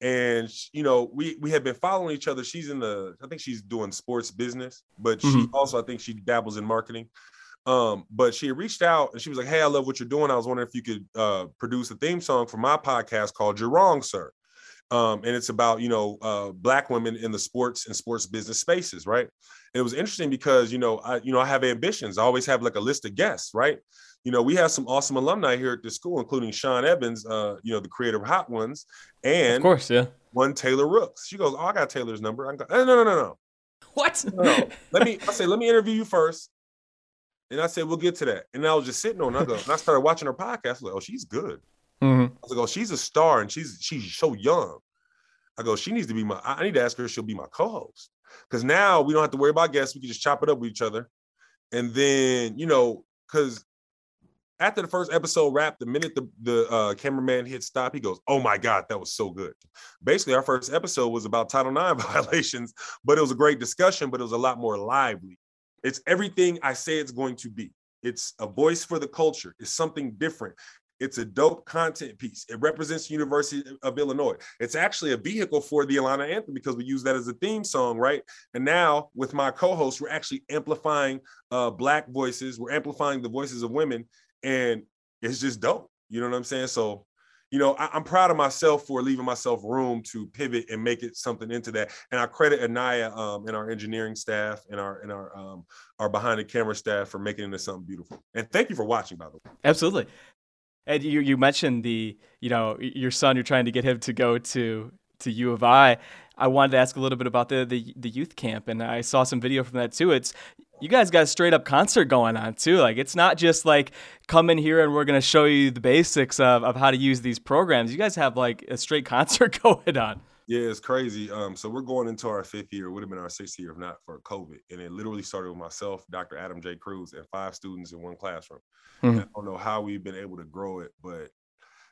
And, you know, we have been following each other. She's in the, I think she's doing sports business, but she also, I think she dabbles in marketing. But she reached out and she was like, hey, I love what you're doing. I was wondering if you could produce a theme song for my podcast called You're Wrong, Sir. And it's about, you know, Black women in the sports and sports business spaces, right? And it was interesting because, I have ambitions. I always have like a list of guests, right? You know, we have some awesome alumni here at the school, including Sean Evans, the creator of Hot Ones, and of course, yeah, one Taylor Rooks. She goes, oh, I got Taylor's number. I go, no. What? No. Let me interview you first. And I said, we'll get to that. And I was just sitting on, and I started watching her podcast. I was like, oh, she's good. I was like, oh, she's a star and she's so young. I go, she needs to be I need to ask her if she'll be my co-host. Because now we don't have to worry about guests. We can just chop it up with each other. And then, you know, because after the first episode wrapped, the minute the cameraman hit stop, he goes, oh my God, that was so good. Basically, our first episode was about Title IX violations, but it was a great discussion, but it was a lot more lively. It's everything I say it's going to be. It's a voice for the culture. It's something different. It's a dope content piece. It represents the University of Illinois. It's actually a vehicle for the Illini anthem because we use that as a theme song, right? And now with my co-host, we're actually amplifying Black voices. We're amplifying the voices of women, and it's just dope. You know what I'm saying? So, you know, I'm proud of myself for leaving myself room to pivot and make it something into that. And I credit Anaya and our engineering staff and our behind the camera staff for making it into something beautiful. And thank you for watching, by the way. Absolutely. And you mentioned your son, you're trying to get him to go to U of I. I wanted to ask a little bit about the youth camp, and I saw some video from that too. It's, you guys got a straight up concert going on too. Like, it's not just like come in here and we're going to show you the basics of how to use these programs. You guys have like a straight concert going on. Yeah, it's crazy. So we're going into our fifth year. It would have been our sixth year if not for COVID. And it literally started with myself, Dr. Adam J. Cruz, and 5 students in one classroom. Mm-hmm. I don't know how we've been able to grow it, but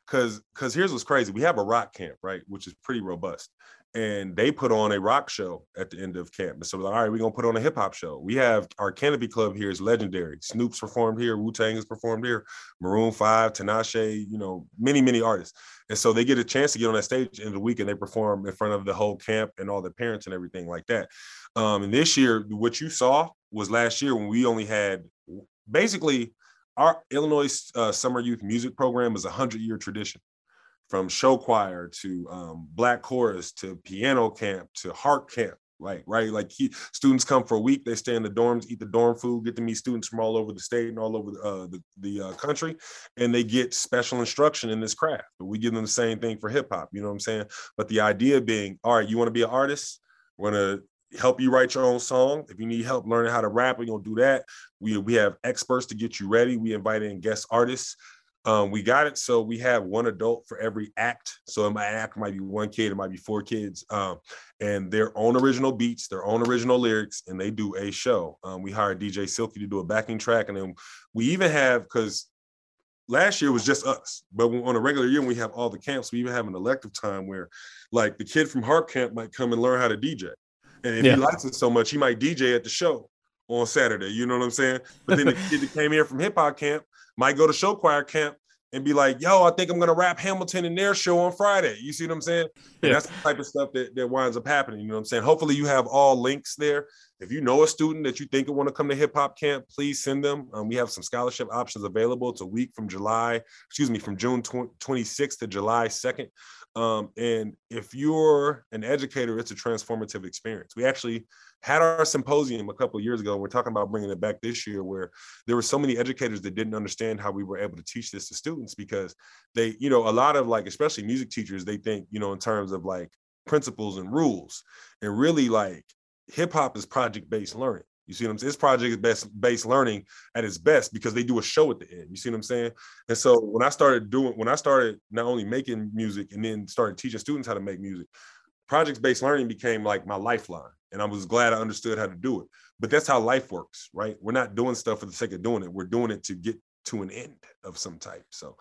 because here's what's crazy. We have a rock camp, right, which is pretty robust. And they put on a rock show at the end of camp. And so we're like, all right, we're going to put on a hip hop show. We have our Canopy Club here is legendary. Snoop's performed here. Wu-Tang has performed here. Maroon 5, Tinashe, you know, many, many artists. And so they get a chance to get on that stage at the end of the week, and they perform in front of the whole camp and all the parents and everything like that. And this year, what you saw was last year when we only had basically our Illinois Summer Youth Music Program is a 100-year tradition. From show choir to Black chorus to piano camp to heart camp, right? Like students come for a week, they stay in the dorms, eat the dorm food, get to meet students from all over the state and all over the country, and they get special instruction in this craft. But we give them the same thing for hip hop, you know what I'm saying? But the idea being, all right, you want to be an artist? We're gonna help you write your own song. If you need help learning how to rap, we're gonna do that. We have experts to get you ready. We invite in guest artists. We got it. So we have one adult for every act. So in my act might be one kid, it might be 4 kids, and their own original beats, their own original lyrics, and they do a show. We hired DJ Silky to do a backing track. And then we even have, because last year was just us, but on a regular year, when we have all the camps, we even have an elective time where like the kid from Harp Camp might come and learn how to DJ. And if he likes it so much, he might DJ at the show on Saturday, you know what I'm saying? But then the kid that came here from hip hop camp might go to show choir camp and be like, yo, I think I'm going to rap Hamilton in their show on Friday. You see what I'm saying? Yeah. And that's the type of stuff that winds up happening. You know what I'm saying? Hopefully you have all links there. If you know a student that you think would want to come to hip hop camp, please send them. We have some scholarship options available. It's a week from June 26th to July 2nd. And if you're an educator, it's a transformative experience. We actually had our symposium a couple of years ago. We're talking about bringing it back this year, where there were so many educators that didn't understand how we were able to teach this to students, because they, you know, a lot of like, especially music teachers, they think, you know, in terms of like principles and rules, and really like hip hop is project-based learning. You see what I'm saying? It's project-based learning at its best, because they do a show at the end. You see what I'm saying? And so when I started not only making music and then started teaching students how to make music, project-based learning became like my lifeline. And I was glad I understood how to do it. But that's how life works, right? We're not doing stuff for the sake of doing it. We're doing it to get to an end of some type. So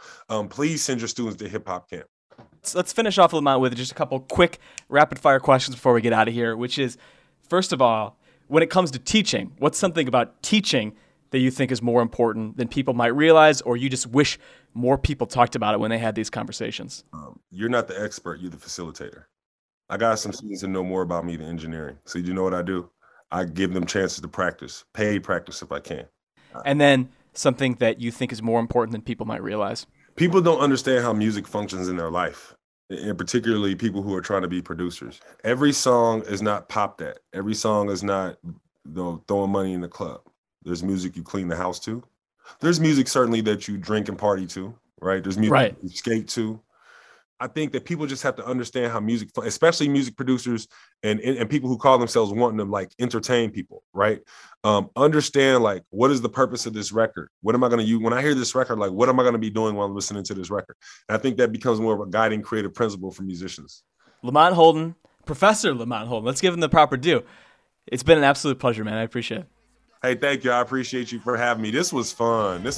please send your students to hip hop camp. So let's finish off, Lamont, with just a couple quick rapid fire questions before we get out of here, which is, first of all, when it comes to teaching, what's something about teaching that you think is more important than people might realize, or you just wish more people talked about it when they had these conversations? You're not the expert, you're the facilitator. I got some students that know more about me than engineering. So you know what I do? I give them chances to practice, paid practice if I can. And then something that you think is more important than people might realize. People don't understand how music functions in their life, and particularly people who are trying to be producers. Every song is not popped at. Every song is not throwing money in the club. There's music you clean the house to. There's music certainly that you drink and party to, right? There's music you skate to. I think that people just have to understand how music, especially music producers and people who call themselves wanting to like entertain people, right? Understand like, what is the purpose of this record? What am I going to use when I hear this record? Like, what am I going to be doing while I'm listening to this record? And I think that becomes more of a guiding creative principle for musicians. Lamont Holden, Professor Lamont Holden, let's give him the proper due. It's been an absolute pleasure, man. I appreciate it. Hey, thank you. I appreciate you for having me. This was fun.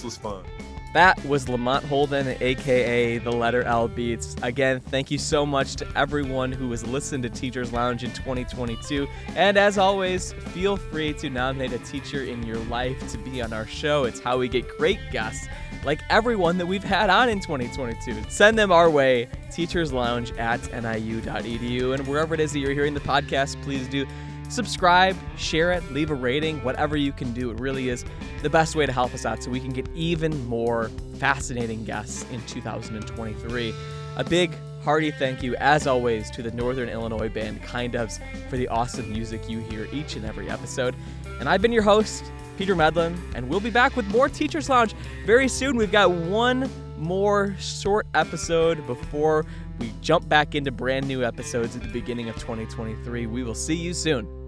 That was Lamont Holden, aka The Letter L Beats. Again, thank you so much to everyone who has listened to Teachers Lounge in 2022. And as always, feel free to nominate a teacher in your life to be on our show. It's how we get great guests like everyone that we've had on in 2022. Send them our way, teacherslounge@niu.edu. And wherever it is that you're hearing the podcast, please do subscribe, share it, leave a rating, whatever you can do. It really is the best way to help us out so we can get even more fascinating guests in 2023. A big hearty thank you, as always, to the Northern Illinois band Kind Ofs for the awesome music you hear each and every episode. And I've been your host, Peter Medlin, and we'll be back with more Teachers Lounge very soon. We've got one more short episode before we jump back into brand new episodes at the beginning of 2023. We will see you soon.